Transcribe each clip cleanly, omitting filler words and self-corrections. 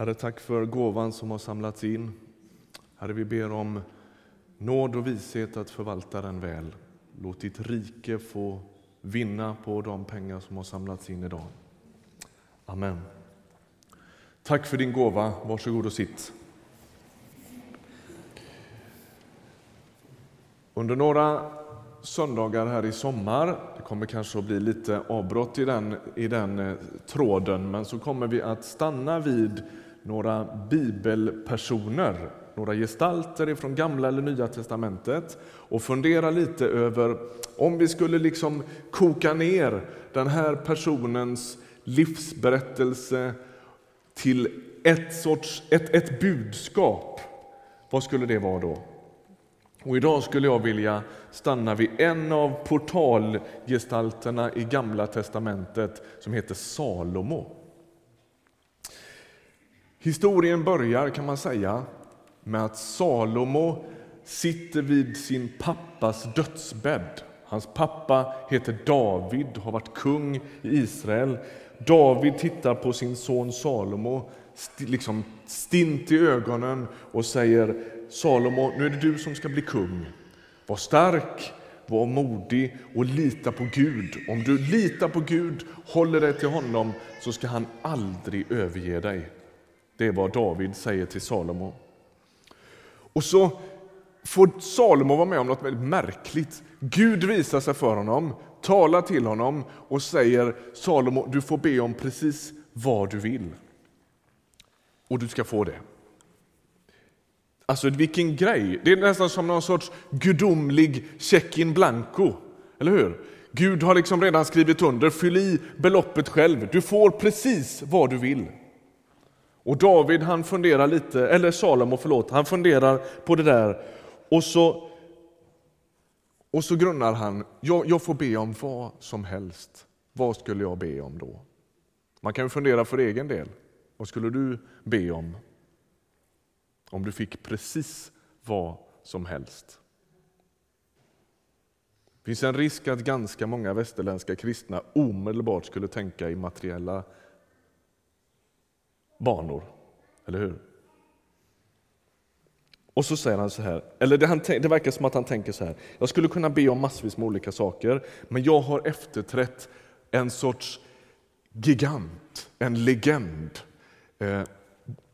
Herre, tack för gåvan som har samlats in. Herre, vi ber om nåd och vishet att förvalta den väl. Låt ditt rike få vinna på de pengar som har samlats in idag. Amen. Tack för din gåva. Varsågod och sitt. Under några söndagar här i sommar, det kommer kanske att bli lite avbrott i den tråden, men så kommer vi att stanna vid några bibelpersoner, några gestalter från Gamla eller Nya testamentet, och fundera lite över om vi skulle liksom koka ner den här personens livsberättelse till ett budskap. Vad skulle det vara då? Och idag skulle jag vilja stanna vid en av portalgestalterna i Gamla testamentet som heter Salomo. Historien börjar, kan man säga, med att Salomo sitter vid sin pappas dödsbädd. Hans pappa heter David, har varit kung i Israel. David tittar på sin son Salomo, liksom stint i ögonen, och säger: Salomo, nu är det du som ska bli kung. Var stark, var modig och lita på Gud. Om du litar på Gud, håller dig till honom, så ska han aldrig överge dig. Det är vad David säger till Salomo. Och så får Salomo vara med om något väldigt märkligt. Gud visar sig för honom, talar till honom och säger: Salomo, du får be om precis vad du vill. Och du ska få det. Alltså vilken grej. Det är nästan som någon sorts gudomlig check in blanco. Eller hur? Gud har liksom redan skrivit under. Fyll i beloppet själv. Du får precis vad du vill. Och David, han funderar lite. Eller Salomo, förlåt. Han funderar på det där. Och så grunnar han. Jag får be om vad som helst. Vad skulle jag be om då? Man kan ju fundera för egen del. Vad skulle du be om? Om du fick precis vad som helst. Det finns en risk att ganska många västerländska kristna omedelbart skulle tänka i materiella banor. Eller hur? Och så säger han så här. Eller det verkar som att han tänker så här: jag skulle kunna be om massvis med olika saker, men jag har efterträtt en sorts gigant, en legend.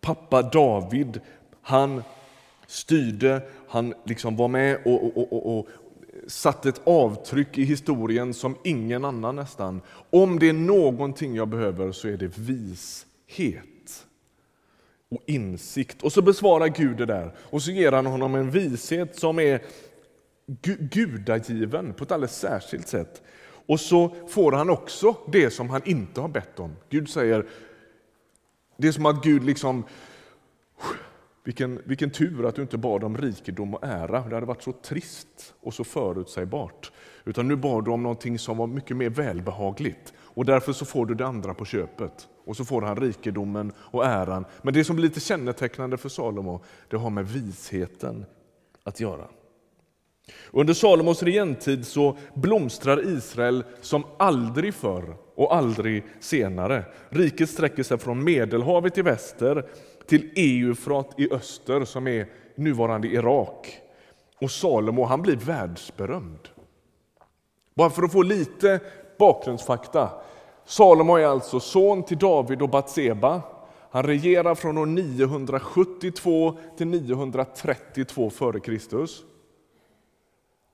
Pappa David, han styrde, han liksom var med och satte ett avtryck i historien som ingen annan nästan. Om det är någonting jag behöver så är det vishet och insikt. Och så besvarar Gud det där. Och så ger han honom en vishet som är gudagiven på ett alldeles särskilt sätt. Och så får han också det som han inte har bett om. Gud säger... Det är som att Gud liksom... Vilken tur att du inte bad om rikedom och ära. Det hade varit så trist och så förutsägbart. Utan nu bad du om någonting som var mycket mer välbehagligt. Och därför så får du det andra på köpet. Och så får han rikedomen och äran. Men det som blir lite kännetecknande för Salomo, det har med visheten att göra. Under Salomos regentid så blomstrar Israel som aldrig förr och aldrig senare. Riket sträcker sig från Medelhavet i väster till Eufrat i öster, som är nuvarande Irak. Och Salomo, han blir världsberömd. Bara för att få lite bakgrundsfakta. Salomo är alltså son till David och Batseba. Han regerar från år 972 till 932 f.Kr.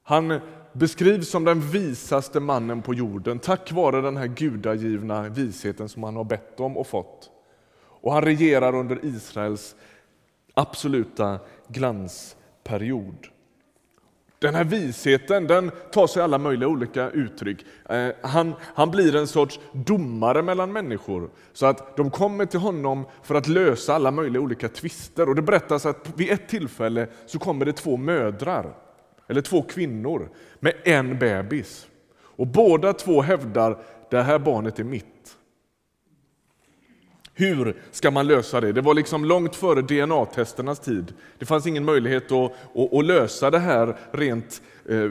Han beskrivs som den visaste mannen på jorden, tack vare den här gudagivna visheten som han har bett om och fått. Och han regerar under Israels absoluta glansperiod. Den här visheten, den tar sig alla möjliga olika uttryck. Han blir en sorts domare mellan människor. Så att de kommer till honom för att lösa alla möjliga olika tvister. Och det berättas att vid ett tillfälle så kommer det två mödrar. Eller två kvinnor med en bebis. Och båda två hävdar: det här barnet är mitt. Hur ska man lösa det? Det var liksom långt före DNA-testernas tid. Det fanns ingen möjlighet att lösa det här rent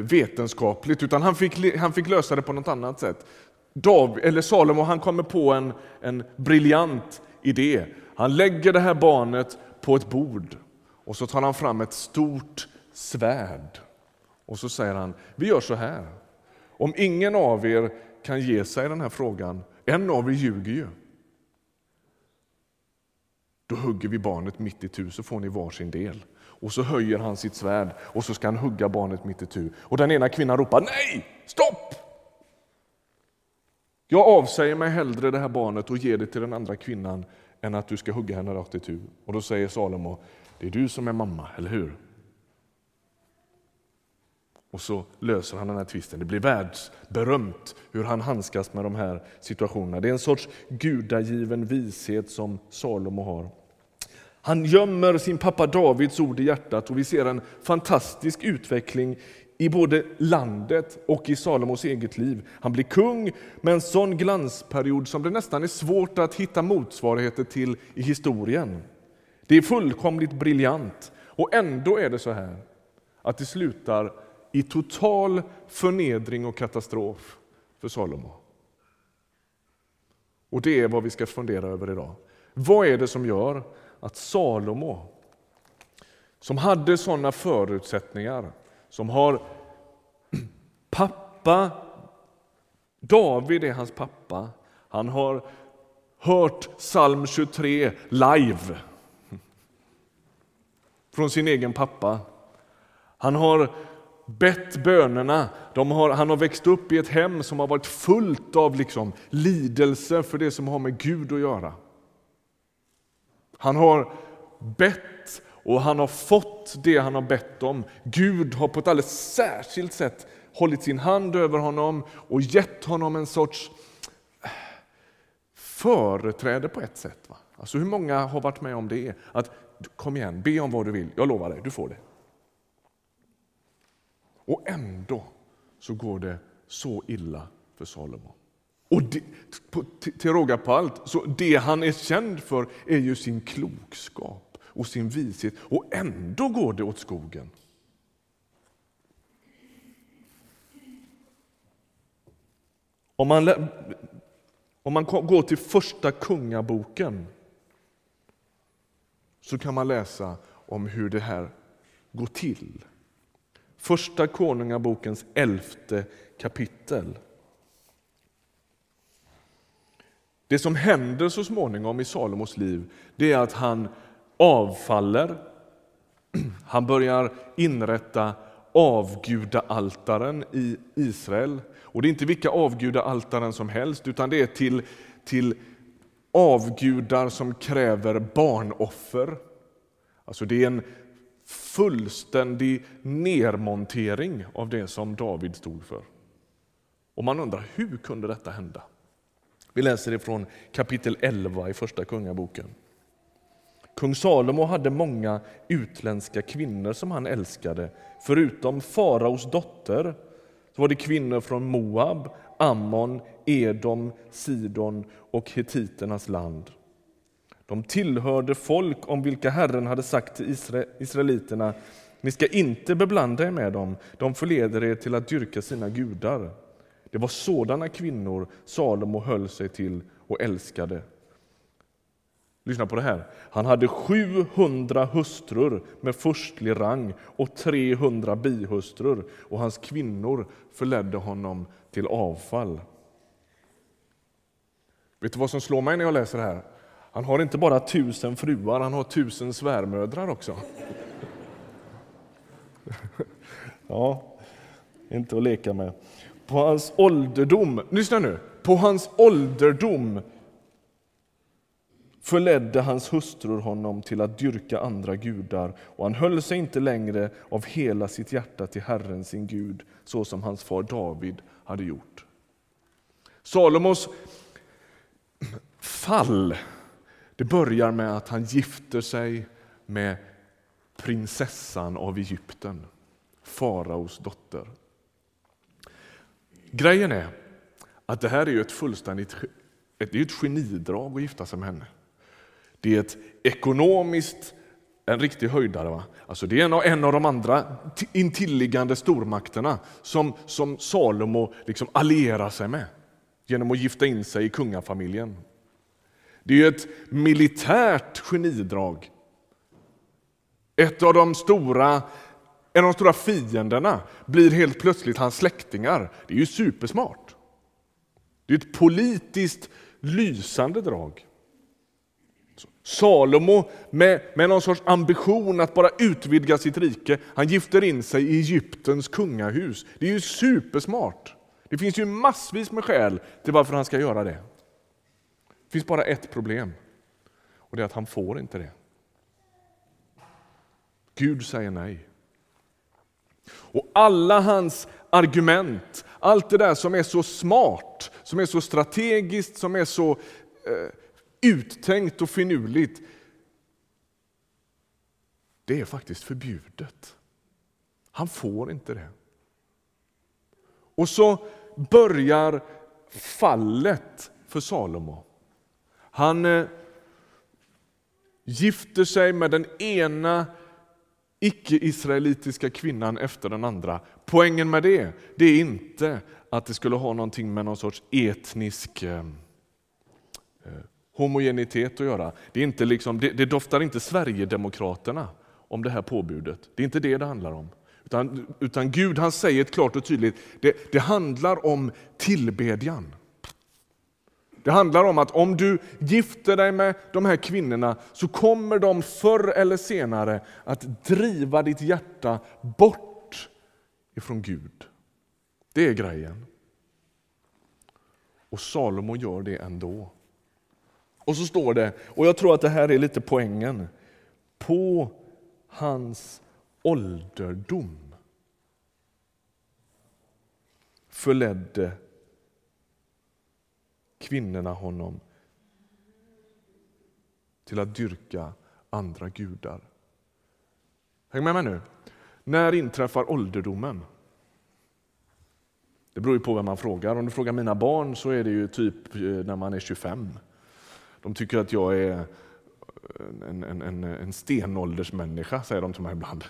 vetenskapligt. Utan han fick lösa det på något annat sätt. Salomo, han kommer på en briljant idé. Han lägger det här barnet på ett bord och så tar han fram ett stort svärd. Och så säger han, vi gör så här. Om ingen av er kan ge sig den här frågan, en av er ljuger ju. Då hugger vi barnet mitt i tu, så får ni varsin del. Och så höjer han sitt svärd och så ska han hugga barnet mitt i tu. Och den ena kvinnan ropar, nej, stopp! Jag avsäger mig hellre det här barnet och ger det till den andra kvinnan än att du ska hugga henne rakt i tu. Och då säger Salomo, det är du som är mamma, eller hur? Och så löser han den här tvisten. Det blir världsberömt hur han handskas med de här situationerna. Det är en sorts gudagiven vishet som Salomo har. Han gömmer sin pappa Davids ord i hjärtat och vi ser en fantastisk utveckling i både landet och i Salomos eget liv. Han blir kung med en sån glansperiod som det nästan är svårt att hitta motsvarigheter till i historien. Det är fullkomligt briljant och ändå är det så här att det slutar i total förnedring och katastrof för Salomo. Och det är vad vi ska fundera över idag. Vad är det som gör att Salomo, som hade sådana förutsättningar, som har pappa, David är hans pappa, han har hört psalm 23 live från sin egen pappa. Han har bett bönerna. Han har växt upp i ett hem som har varit fullt av lidelse för det som har med Gud att göra. Han har bett och han har fått det han har bett om. Gud har på ett alldeles särskilt sätt hållit sin hand över honom och gett honom en sorts företräde på ett sätt. Va? Alltså hur många har varit med om det? Att kom igen, be om vad du vill. Jag lovar dig, du får det. Och ändå så går det så illa för Salomo. Och till råga på allt, så det han är känd för är ju sin klokskap och sin vishet. Och ändå går det åt skogen. Om man går till första kungaboken så kan man läsa om hur det här går till. Första konungabokens 11:e kapitel. Det som händer så småningom i Salomos liv, det är att han avfaller. Han börjar inrätta avgudaaltaren i Israel. Och det är inte vilka avgudaaltaren som helst, utan det är till avgudar som kräver barnoffer. Alltså det är en fullständig nermontering av det som David stod för. Och man undrar, hur kunde detta hända? Vi läser det från kapitel 11 i första kungaboken. Kung Salomo hade många utländska kvinnor som han älskade. Förutom Faraos dotter så var det kvinnor från Moab, Ammon, Edom, Sidon och Hettiternas land. De tillhörde folk om vilka Herren hade sagt till israeliterna, ni ska inte beblanda er med dem, de förleder er till att dyrka sina gudar. Det var sådana kvinnor Salomo höll sig till och älskade. Lyssna på det här. Han hade 700 hustrur med förstlig rang och 300 bihustrur och hans kvinnor förledde honom till avfall. Vet du vad som slår mig när jag läser det här? Han har inte bara 1000 fruar, han har 1000 svärmödrar också. Ja, inte att leka med. På hans ålderdom förledde hans hustrur honom till att dyrka andra gudar och han höll sig inte längre av hela sitt hjärta till Herren sin Gud så som hans far David hade gjort. Salomos fall, det börjar med att han gifter sig med prinsessan av Egypten, Faraos dotter. Grejen är att det här är ju ett genidrag att gifta sig med henne. Det är ett ekonomiskt, en riktig höjdare. Va? Alltså det är en av de andra intilliggande stormakterna som Salomo allierar sig med genom att gifta in sig i kungafamiljen. Det är ju ett militärt genidrag. En av de stora fienderna blir helt plötsligt hans släktingar. Det är ju supersmart. Det är ett politiskt lysande drag. Salomo med någon sorts ambition att bara utvidga sitt rike. Han gifter in sig i Egyptens kungahus. Det är ju supersmart. Det finns ju massvis med skäl till varför han ska göra det. Det finns bara ett problem. Och det är att han får inte det. Gud säger nej. Och alla hans argument, allt det där som är så smart, som är så strategiskt, som är så uttänkt och finurligt, det är faktiskt förbjudet. Han får inte det. Och så börjar fallet för Salomo. Han gifter sig med den ena icke-israelitiska kvinnan efter den andra. Poängen med det är inte att det skulle ha någonting med någon sorts etnisk homogenitet att göra. Det är inte liksom, det doftar inte Sverigedemokraterna om det här påbudet. Det är inte det handlar om. Utan Gud, han säger klart och tydligt, det handlar om tillbedjan. Det handlar om att om du gifter dig med de här kvinnorna så kommer de förr eller senare att driva ditt hjärta bort ifrån Gud. Det är grejen. Och Salomo gör det ändå. Och så står det, och jag tror att det här är lite poängen, på hans ålderdom förledde kvinnorna honom till att dyrka andra gudar. Häng med mig nu. När inträffar ålderdomen? Det beror ju på vem man frågar. Om du frågar mina barn så är det ju typ när man är 25. De tycker att jag är en stenåldersmänniska, säger de till mig ibland.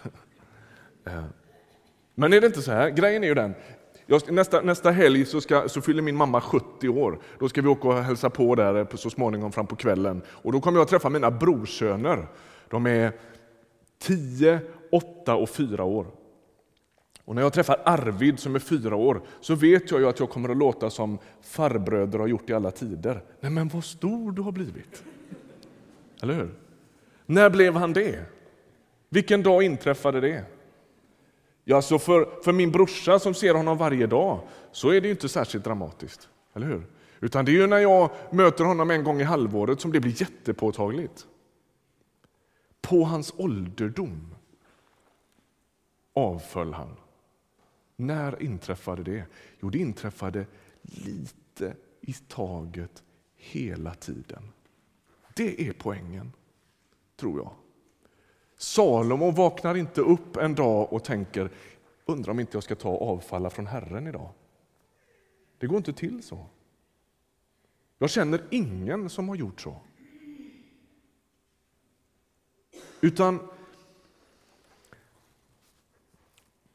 Men är det inte så här? Grejen är ju den. Nästa helg så fyller min mamma 70 år. Då ska vi åka och hälsa på där så småningom fram på kvällen. Och då kommer jag träffa mina brorsöner. De är 10, 8 och 4 år. Och när jag träffar Arvid som är 4 år så vet jag ju att jag kommer att låta som farbröder har gjort i alla tider. Nej, men vad stor du har blivit. Eller hur? När blev han det? Vilken dag inträffade det? Ja, så för min brorsa som ser honom varje dag så är det ju inte särskilt dramatiskt, eller hur? Utan det är ju när jag möter honom en gång i halvåret som det blir jättepåtagligt. På hans ålderdom avföll han. När inträffade det? Jo, det inträffade lite i taget hela tiden. Det är poängen, tror jag. Salomo vaknar inte upp en dag och tänker, undrar om inte jag ska ta avfalla från Herren idag. Det går inte till så. Jag känner ingen som har gjort så. Utan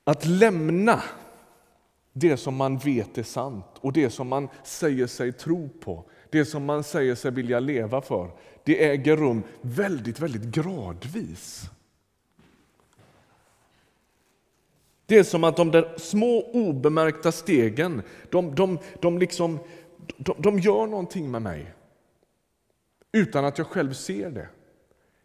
att lämna det som man vet är sant och det som man säger sig tro på, det som man säger sig vilja leva för, det äger rum väldigt, väldigt gradvis. Det är som att de där små obemärkta stegen, de gör någonting med mig utan att jag själv ser det.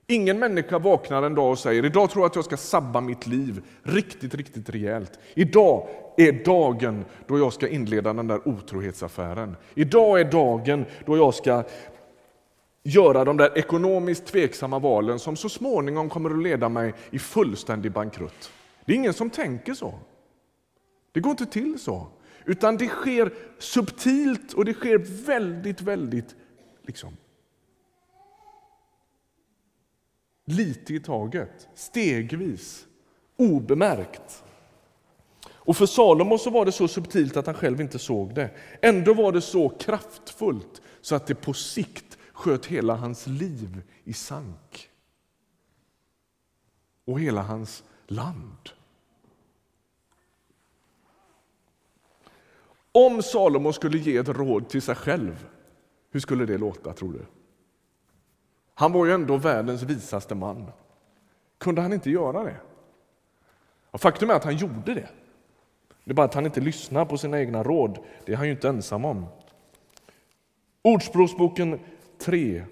Ingen människa vaknar en dag och säger, idag tror jag att jag ska sabba mitt liv riktigt, riktigt rejält. Idag är dagen då jag ska inleda den där otrohetsaffären. Idag är dagen då jag ska göra de där ekonomiskt tveksamma valen som så småningom kommer att leda mig i fullständig bankrutt. Det är ingen som tänker så. Det går inte till så. Utan det sker subtilt och det sker väldigt, väldigt lite i taget, stegvis, obemärkt. Och för Salomo så var det så subtilt att han själv inte såg det. Ändå var det så kraftfullt så att det på sikt sköt hela hans liv i sank. Och hela hans land. Om Salomo skulle ge ett råd till sig själv, hur skulle det låta, tror du? Han var ju ändå världens visaste man. Kunde han inte göra det? Och faktum är att han gjorde det. Det är bara att han inte lyssnar på sina egna råd. Det är han ju inte ensam om. Ordspråksboken 3.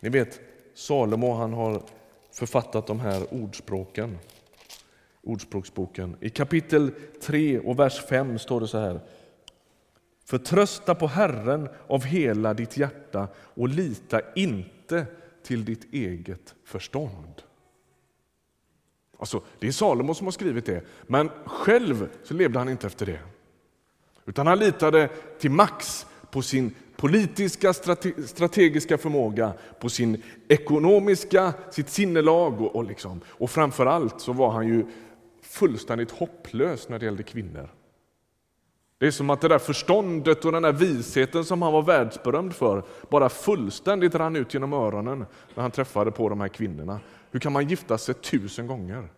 Ni vet, Salomo, han har författat de här ordspråken. Ordspråksboken. I kapitel 3 och vers 5 står det så här. Förtrösta på Herren av hela ditt hjärta och lita inte till ditt eget förstånd. Alltså, det är Salomo som har skrivit det. Men själv så levde han inte efter det. Utan han litade till max på sin politiska, strategiska förmåga, på sin ekonomiska, sitt sinnelag och framförallt så var han ju fullständigt hopplös när det gällde kvinnor. Det är som att det där förståndet och den där visheten som han var världsberömd för bara fullständigt rann ut genom öronen när han träffade på de här kvinnorna. Hur kan man gifta sig 1000 gånger?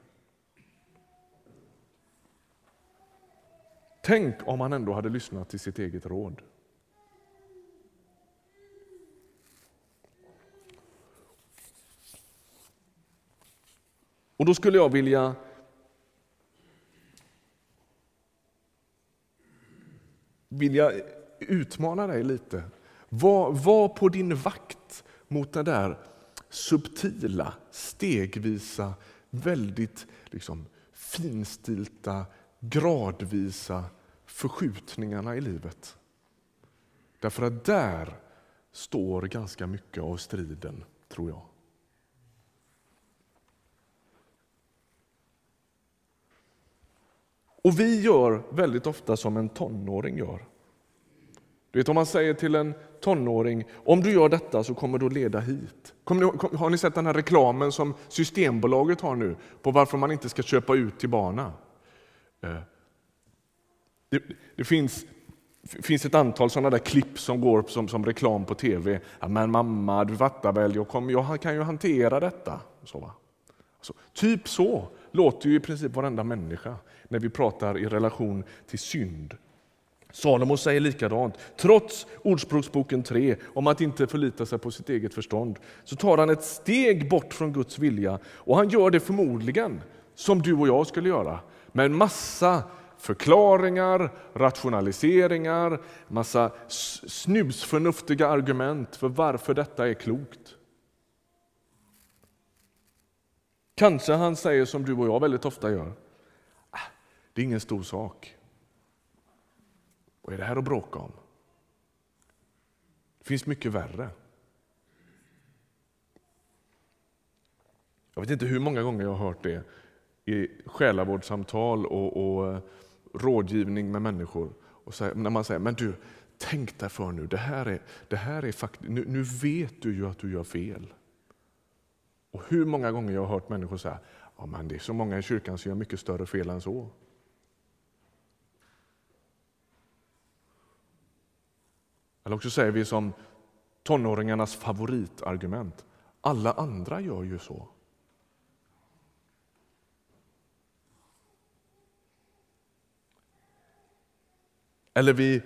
Tänk om han ändå hade lyssnat till sitt eget råd. Och då skulle jag vilja utmana dig lite. Var på din vakt mot den där subtila, stegvisa, väldigt finstilta, gradvisa förskjutningarna i livet. Därför att där står ganska mycket av striden, tror jag. Och vi gör väldigt ofta som en tonåring gör. Du vet, om man säger till en tonåring, om du gör detta så kommer du leda hit. Har ni sett den här reklamen som Systembolaget har nu på varför man inte ska köpa ut till barna? Det finns ett antal sådana där klipp som går upp som reklam på tv. Ja, men mamma, du fattar väl, jag kan ju hantera detta. Så, va? Alltså, typ så låter ju i princip varenda människa när vi pratar i relation till synd. Salomo säger likadant. Trots Ordspråksboken 3 om att inte förlita sig på sitt eget förstånd så tar han ett steg bort från Guds vilja, och han gör det förmodligen som du och jag skulle göra, med en massa förklaringar, rationaliseringar, massa snusförnuftiga argument för varför detta är klokt. Kanske han säger som du och jag väldigt ofta gör. Det är ingen stor sak. Vad är det här att bråka om? Det finns mycket värre. Jag vet inte hur många gånger jag har hört det i själavårdssamtal och rådgivning med människor. Och så, när man säger, men du, tänk dig för nu. Det här är faktiskt, nu vet du ju att du gör fel. Och hur många gånger jag har hört människor säga, ja, men det är så många i kyrkan som gör mycket större fel än så. Eller också säger vi som tonåringarnas favoritargument, alla andra gör ju så. Eller vi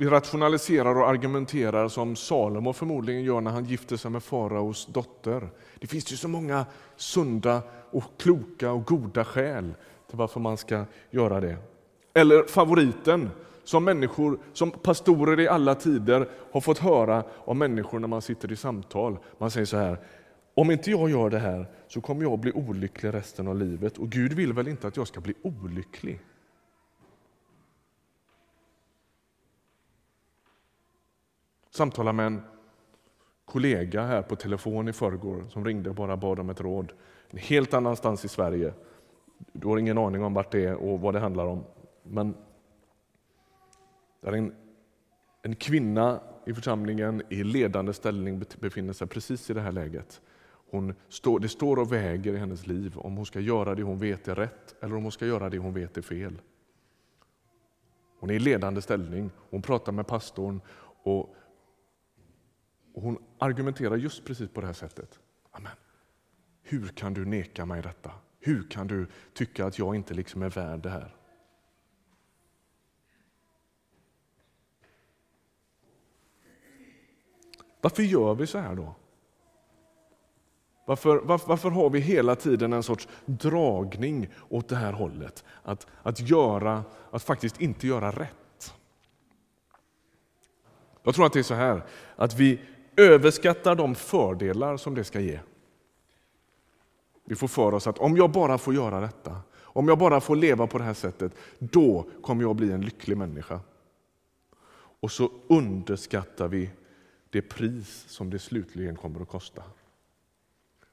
rationaliserar och argumenterar som Salomo förmodligen gör när han gifter sig med Faraos dotter. Det finns ju så många sunda och kloka och goda skäl till varför man ska göra det. Eller favoriten som människor, som pastorer i alla tider har fått höra av människor när man sitter i samtal. Man säger så här, om inte jag gör det här så kommer jag bli olycklig resten av livet, och Gud vill väl inte att jag ska bli olycklig. Samtala med en kollega här på telefon i förrgår som ringde och bara bad om ett råd. En helt annanstans i Sverige. Du har ingen aning om vart det är och vad det handlar om. Men det är en kvinna i församlingen i ledande ställning befinner sig precis i det här läget. Det står och väger i hennes liv om hon ska göra det hon vet är rätt eller om hon ska göra det hon vet är fel. Hon är i ledande ställning. Hon pratar med pastorn och hon argumenterar just precis på det här sättet. Amen. Hur kan du neka mig detta? Hur kan du tycka att jag inte är värd det här? Varför gör vi så här då? Varför har vi hela tiden en sorts dragning åt det här hållet? Att faktiskt inte göra rätt. Jag tror att det är så här, att vi överskattar de fördelar som det ska ge. Vi får för oss att om jag bara får göra detta, om jag bara får leva på det här sättet, då kommer jag bli en lycklig människa. Och så underskattar vi det pris som det slutligen kommer att kosta.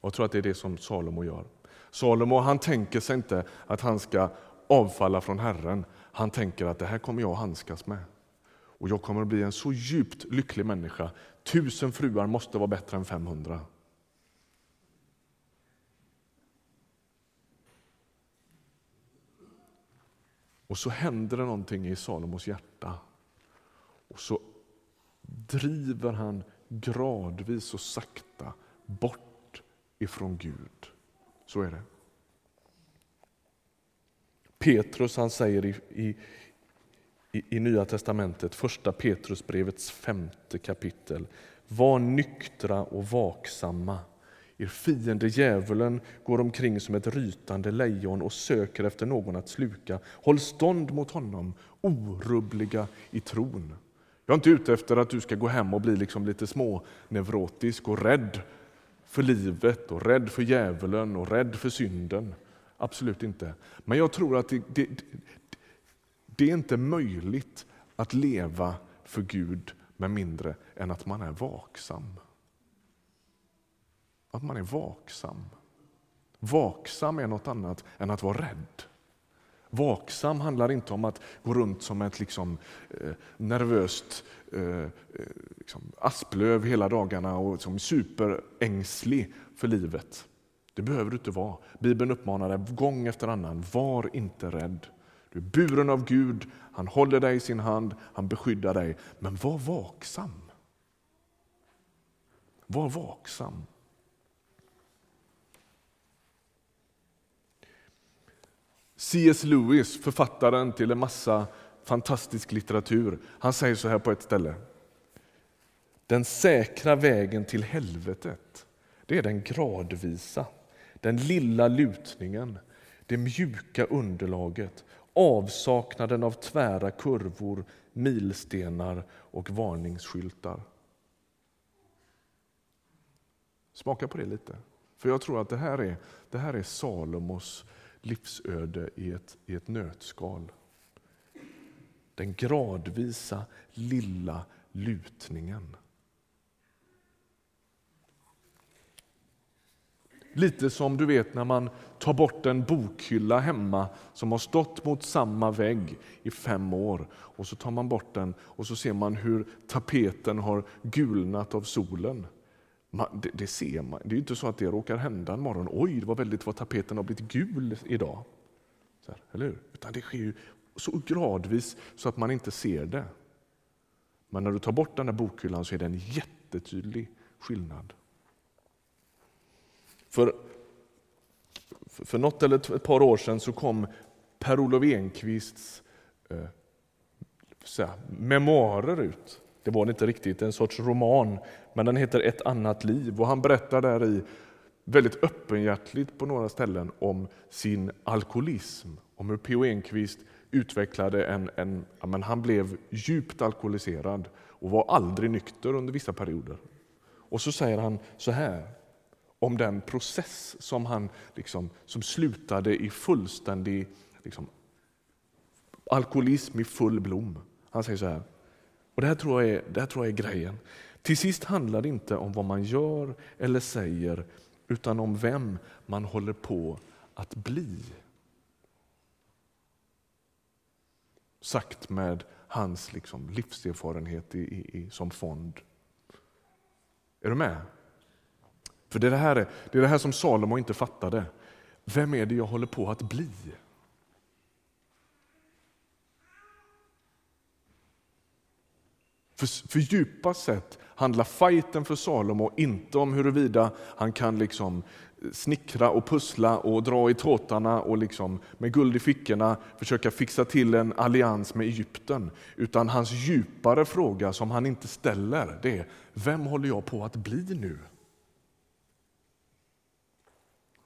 Jag tror att det är det som Salomo gör. Salomo, han tänker sig inte att han ska avfalla från Herren. Han tänker att det här kommer jag handskas med. Och jag kommer att bli en så djupt lycklig människa. 1000 fruar måste vara bättre än 500. Och så händer det någonting i Salomos hjärta. Och så driver han gradvis och sakta bort ifrån Gud. Så är det. Petrus, han säger i Nya testamentet, första Petrusbrevets 5:e kapitel: var nyktra och vaksamma. Er fiende djävulen går omkring som ett rytande lejon och söker efter någon att sluka. Håll stånd mot honom, orubbliga i tron. Jag är inte ute efter att du ska gå hem och bli liksom lite små nevrotisk och rädd för livet och rädd för djävulen och rädd för synden. Absolut inte. Men jag tror att det är inte möjligt att leva för Gud med mindre än att man är vaksam. Att man är vaksam. Vaksam är något annat än att vara rädd. Vaksam handlar inte om att gå runt som ett nervöst asplöv hela dagarna och som superängslig för livet. Det behöver du inte vara. Bibeln uppmanar dig gång efter annan: var inte rädd. Du är buren av Gud, han håller dig i sin hand, han beskyddar dig. Men var vaksam. Var vaksam. C.S. Lewis, författaren till en massa fantastisk litteratur, han säger så här på ett ställe: den säkra vägen till helvetet, det är den gradvisa, den lilla lutningen, det mjuka underlaget, avsaknaden av tvära kurvor, milstenar och varningsskyltar. Smaka på det lite, för jag tror att det här är Salomos livsöde i ett nötskal. Den gradvisa lilla lutningen. Lite som du vet när man tar bort en bokhylla hemma som har stått mot samma vägg i 5 år, och så tar man bort den och så ser man hur tapeten har gulnat av solen. Det ser man. Det är ju inte så att det råkar hända en morgon. Oj, det var väldigt vad tapeten har blivit gul idag. Så här, eller hur? Utan det sker ju så gradvis så att man inte ser det. Men när du tar bort den där bokhyllan så är det en jättetydlig skillnad. För något eller ett par år sedan så kom Per-Olof Enqvists memoarer ut. Det var inte riktigt en sorts roman, men den heter Ett annat liv. Och han berättar där i väldigt öppenhjärtligt på några ställen om sin alkoholism. Om hur P.O. Enqvist utvecklade men han blev djupt alkoholiserad och var aldrig nykter under vissa perioder. Och så säger han så här om den process som han som slutade i fullständig alkoholism i full blom. Han säger så här. Och det här tror jag är grejen. Till sist handlar det inte om vad man gör eller säger, utan om vem man håller på att bli. Sagt med hans livserfarenhet som fond. Är du med? För det är det här som Salomo inte fattade. Vem är det jag håller på att bli? För djupa sett handlar fighten för Salomo inte om huruvida han kan liksom snickra och pussla och dra i tråtarna och liksom med guld i fickorna försöka fixa till en allians med Egypten, utan hans djupare fråga som han inte ställer, det är: vem håller jag på att bli nu?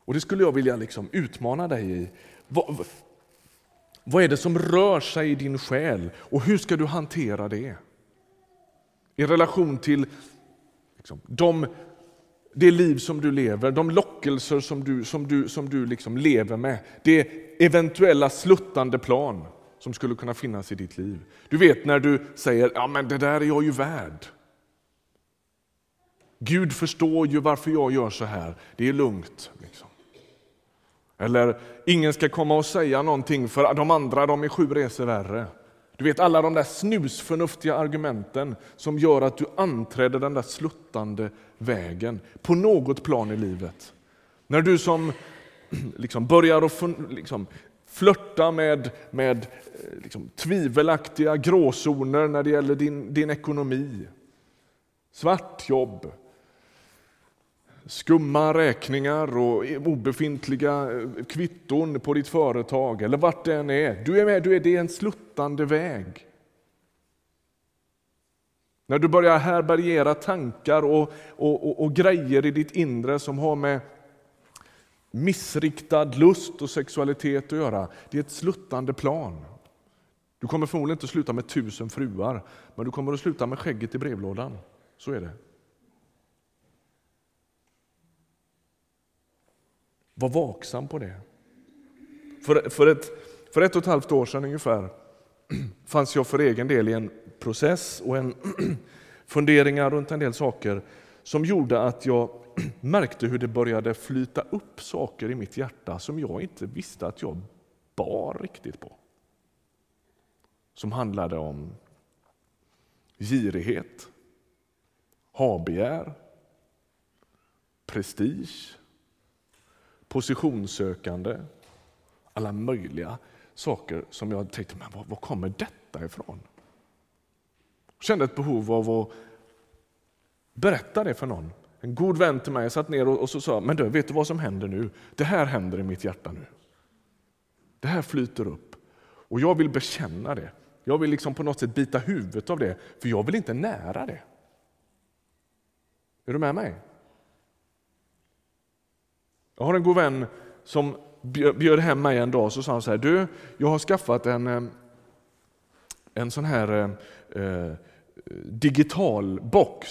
Och det skulle jag vilja liksom utmana dig i. Vad är det som rör sig i din själ och hur ska du hantera det? I relation till liksom det liv som du lever, de lockelser som du liksom lever med, det eventuella sluttande plan som skulle kunna finnas i ditt liv. Du vet när du säger, ja men det där är jag ju värd. Gud förstår ju varför jag gör så här, det är lugnt liksom. Eller ingen ska komma och säga någonting för de andra, de är 7 resor värre. Du vet alla de där snusförnuftiga argumenten som gör att du anträder den där sluttande vägen på något plan i livet. När du som liksom börjar att liksom flörta med liksom tvivelaktiga gråzoner när det gäller din ekonomi. Svart jobb, skumma räkningar och obefintliga kvitton på ditt företag eller vart det än är. Du är med, det är en sluttande väg. När du börjar härbärgera tankar och grejer i ditt inre som har med missriktad lust och sexualitet att göra, det är ett sluttande plan. Du kommer förmodligen inte sluta med 1000 fruar, men du kommer att sluta med skägget i brevlådan. Så är det. Var vaksam på det. För 1,5 år sedan ungefär fanns jag för egen del i en process och en funderingar runt en del saker som gjorde att jag märkte hur det började flyta upp saker i mitt hjärta som jag inte visste att jag bar riktigt på. Som handlade om girighet, habegär, prestige, positionssökande, alla möjliga saker som jag tänkte, men var kommer detta ifrån? Jag kände ett behov av att berätta det för någon. En god vän till mig satt ner och så sa, men du, vet du vad som händer nu? Det här händer i mitt hjärta nu. Det här flyter upp. Och jag vill bekänna det. Jag vill liksom på något sätt bita huvudet av det, för jag vill inte nära det. Är du med mig? Jag har en god vän som bjöd hem mig en dag, så sa han så här: du, jag har skaffat en sån här digital box.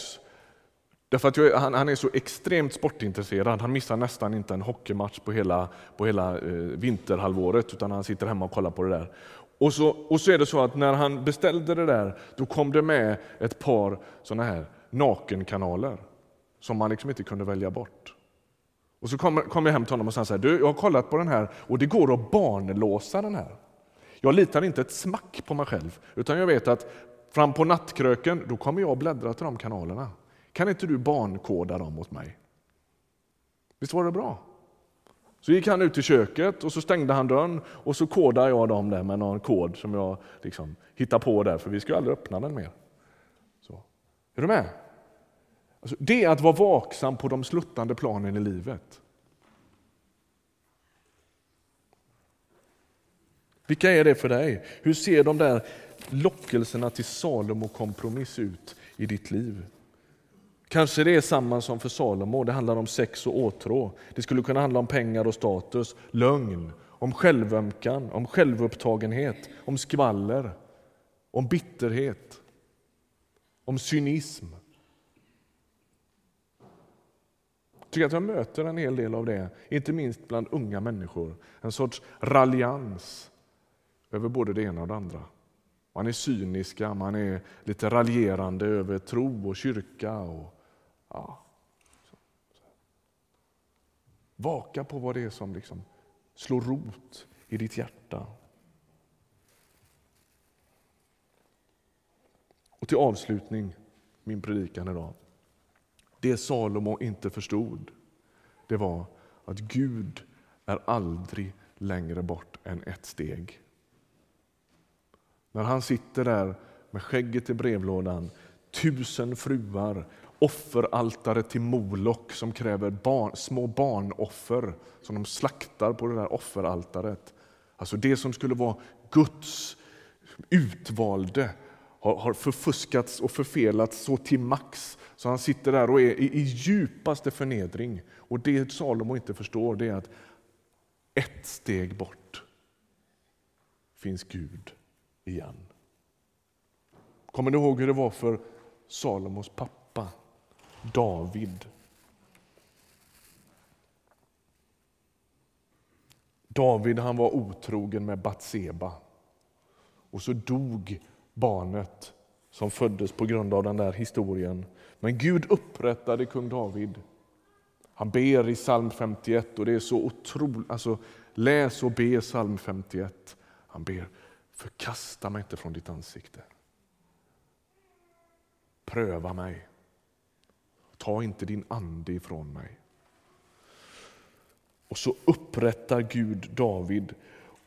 Därför att han är så extremt sportintresserad. Han missar nästan inte en hockeymatch på hela vinterhalvåret, utan han sitter hemma och kollar på det där. Och så är det så att när han beställde det där, då kom det med ett par såna här nakenkanaler som man liksom inte kunde välja bort. Och så kom jag hem till honom och sa, du, jag har kollat på den här och det går att barnlåsa den här. Jag litar inte ett smack på mig själv, utan jag vet att fram på nattkröken, då kommer jag bläddra till de kanalerna. Kan inte du barnkoda dem åt mig? Visst var det bra? Så gick han ut i köket och så stängde han dörren och så kodade jag dem där med någon kod som jag liksom hittade på där, för vi skulle aldrig öppna den mer. Så. Är du med? Alltså, det är att vara vaksam på de sluttande planen i livet. Vilka är det för dig? Hur ser de där lockelserna till Salomo-kompromiss ut i ditt liv? Kanske det är samma som för Salomo. Det handlar om sex och åtrå. Det skulle kunna handla om pengar och status, lögn, om självömkan, om självupptagenhet, om skvaller, om bitterhet, om cynism. Jag tycker att jag möter en hel del av det, inte minst bland unga människor. En sorts raljans över både det ena och det andra. Man är cyniska, man är lite raljerande över tro och kyrka. Och, ja. Vaka på vad det är som liksom slår rot i ditt hjärta. Och till avslutning, min predikan idag. Det Salomo inte förstod, det var att Gud är aldrig längre bort än ett steg. När han sitter där med skägget i brevlådan, tusen fruar, offeraltare till Moloch som kräver små barnoffer som de slaktar på det där offeraltaret. Alltså det som skulle vara Guds utvalde har förfuskats och förfelats så till max. Så han sitter där och är i djupaste förnedring. Och det Salomo inte förstår, det är att ett steg bort finns Gud igen. Kommer ni ihåg hur det var för Salomos pappa, David? David, han var otrogen med Batseba. Och så dog barnet som föddes på grund av den där historien. Men Gud upprättade kung David. Han ber i psalm 51, och det är så otroligt. Alltså, läs och be psalm 51. Han ber, förkasta mig inte från ditt ansikte. Pröva mig. Ta inte din ande ifrån mig. Och så upprättar Gud David.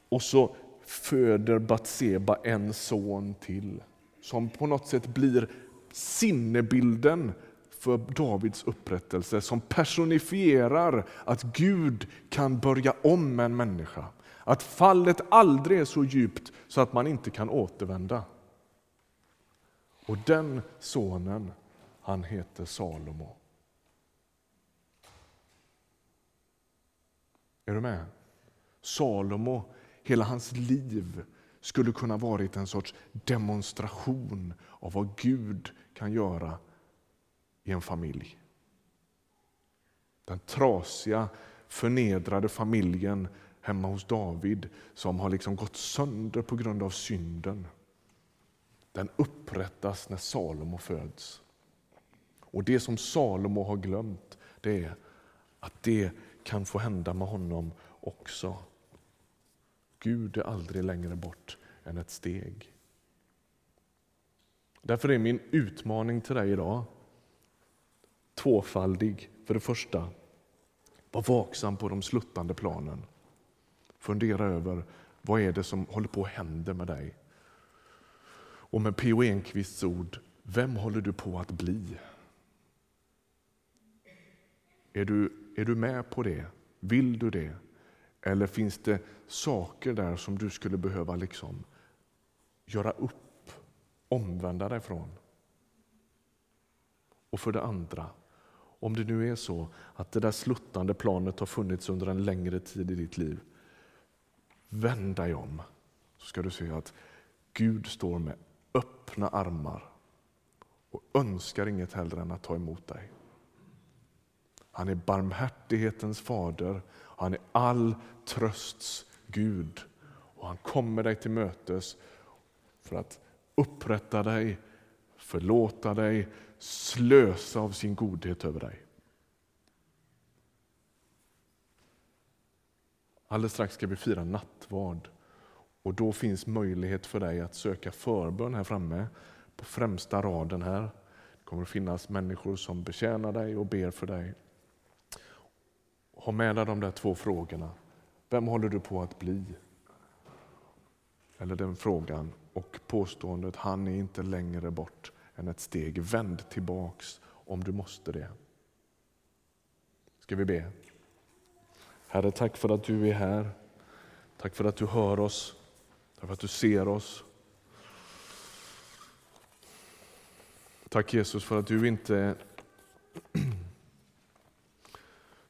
Och så föder Batseba en son till. Som på något sätt blir sinnebilden för Davids upprättelse. Som personifierar att Gud kan börja om en människa. Att fallet aldrig är så djupt så att man inte kan återvända. Och den sonen, han heter Salomo. Är du med? Salomo, hela hans liv skulle kunna varit en sorts demonstration av vad Gud kan göra i en familj. Den trasiga, förnedrade familjen hemma hos David som har liksom gått sönder på grund av synden. Den upprättas när Salomo föds. Och det som Salomo har glömt, det är att det kan få hända med honom också. Gud är aldrig längre bort än ett steg. Därför är min utmaning till dig idag tvåfaldig. För det första, var vaksam på de sluttande planen. Fundera över vad är det som håller på att hända med dig. Och med P.O. Enqvists ord, vem håller du på att bli? Är du med på det? Vill du det? Eller finns det saker där som du skulle behöva liksom göra upp, omvända dig från? Och för det andra, om det nu är så att det där sluttande planet har funnits under en längre tid i ditt liv, vänd dig om, så ska du se att Gud står med öppna armar och önskar inget hellre än att ta emot dig. Han är barmhärtighetens fader, han är all trösts Gud, och han kommer dig till mötes för att upprätta dig, förlåta dig, slösa av sin godhet över dig. Alldeles strax ska vi fira nattvard, och då finns möjlighet för dig att söka förbön här framme på främsta raden här. Det kommer att finnas människor som betjänar dig och ber för dig. Ha med dig de där två frågorna. Vem håller du på att bli? Eller den frågan och påståendet, han är inte längre bort än ett steg. Vänd tillbaks om du måste det. Ska vi be? Herre, tack för att du är här. Tack för att du hör oss. Tack för att du ser oss. Tack Jesus för att du inte...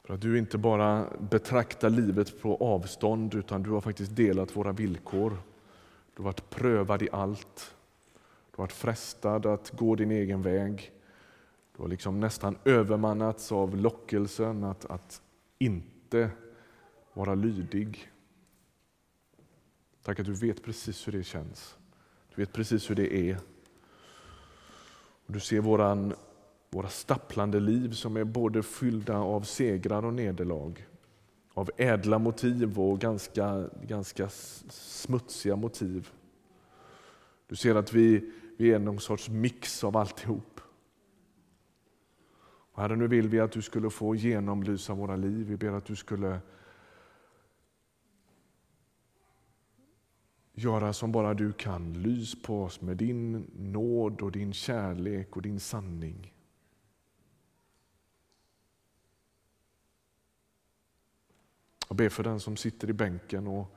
För att du inte bara betraktar livet på avstånd, utan du har faktiskt delat våra villkor. Du har varit prövad i allt. Du har varit frestad att gå din egen väg. Du har liksom nästan övermannats av lockelsen att inte vara lydig. Tack att du vet precis hur det känns. Du vet precis hur det är. Och du ser våra stapplande liv som är både fyllda av segrar och nederlag. Av ädla motiv och ganska smutsiga motiv. Du ser att vi är någon sorts mix av alltihop. Och Herre, nu vill vi att du skulle få genomlysa våra liv. Vi ber att du skulle göra som bara du kan. Lys på oss med din nåd och din kärlek och din sanning. Jag ber för den som sitter i bänken och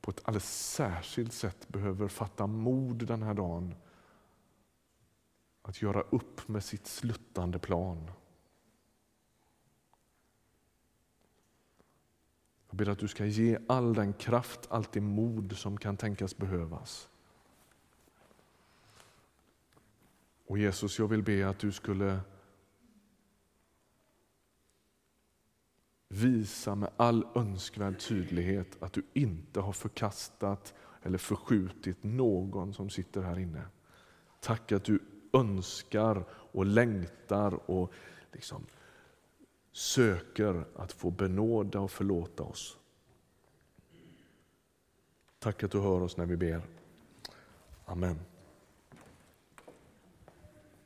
på ett alldeles särskilt sätt behöver fatta mod den här dagen. Att göra upp med sitt sluttande plan. Jag ber att du ska ge all den kraft, allt det mod som kan tänkas behövas. Och Jesus, jag vill be att du skulle visa med all önskvärd tydlighet att du inte har förkastat eller förskjutit någon som sitter här inne. Tack att du önskar och längtar och liksom söker att få benåda och förlåta oss. Tack att du hör oss när vi ber. Amen.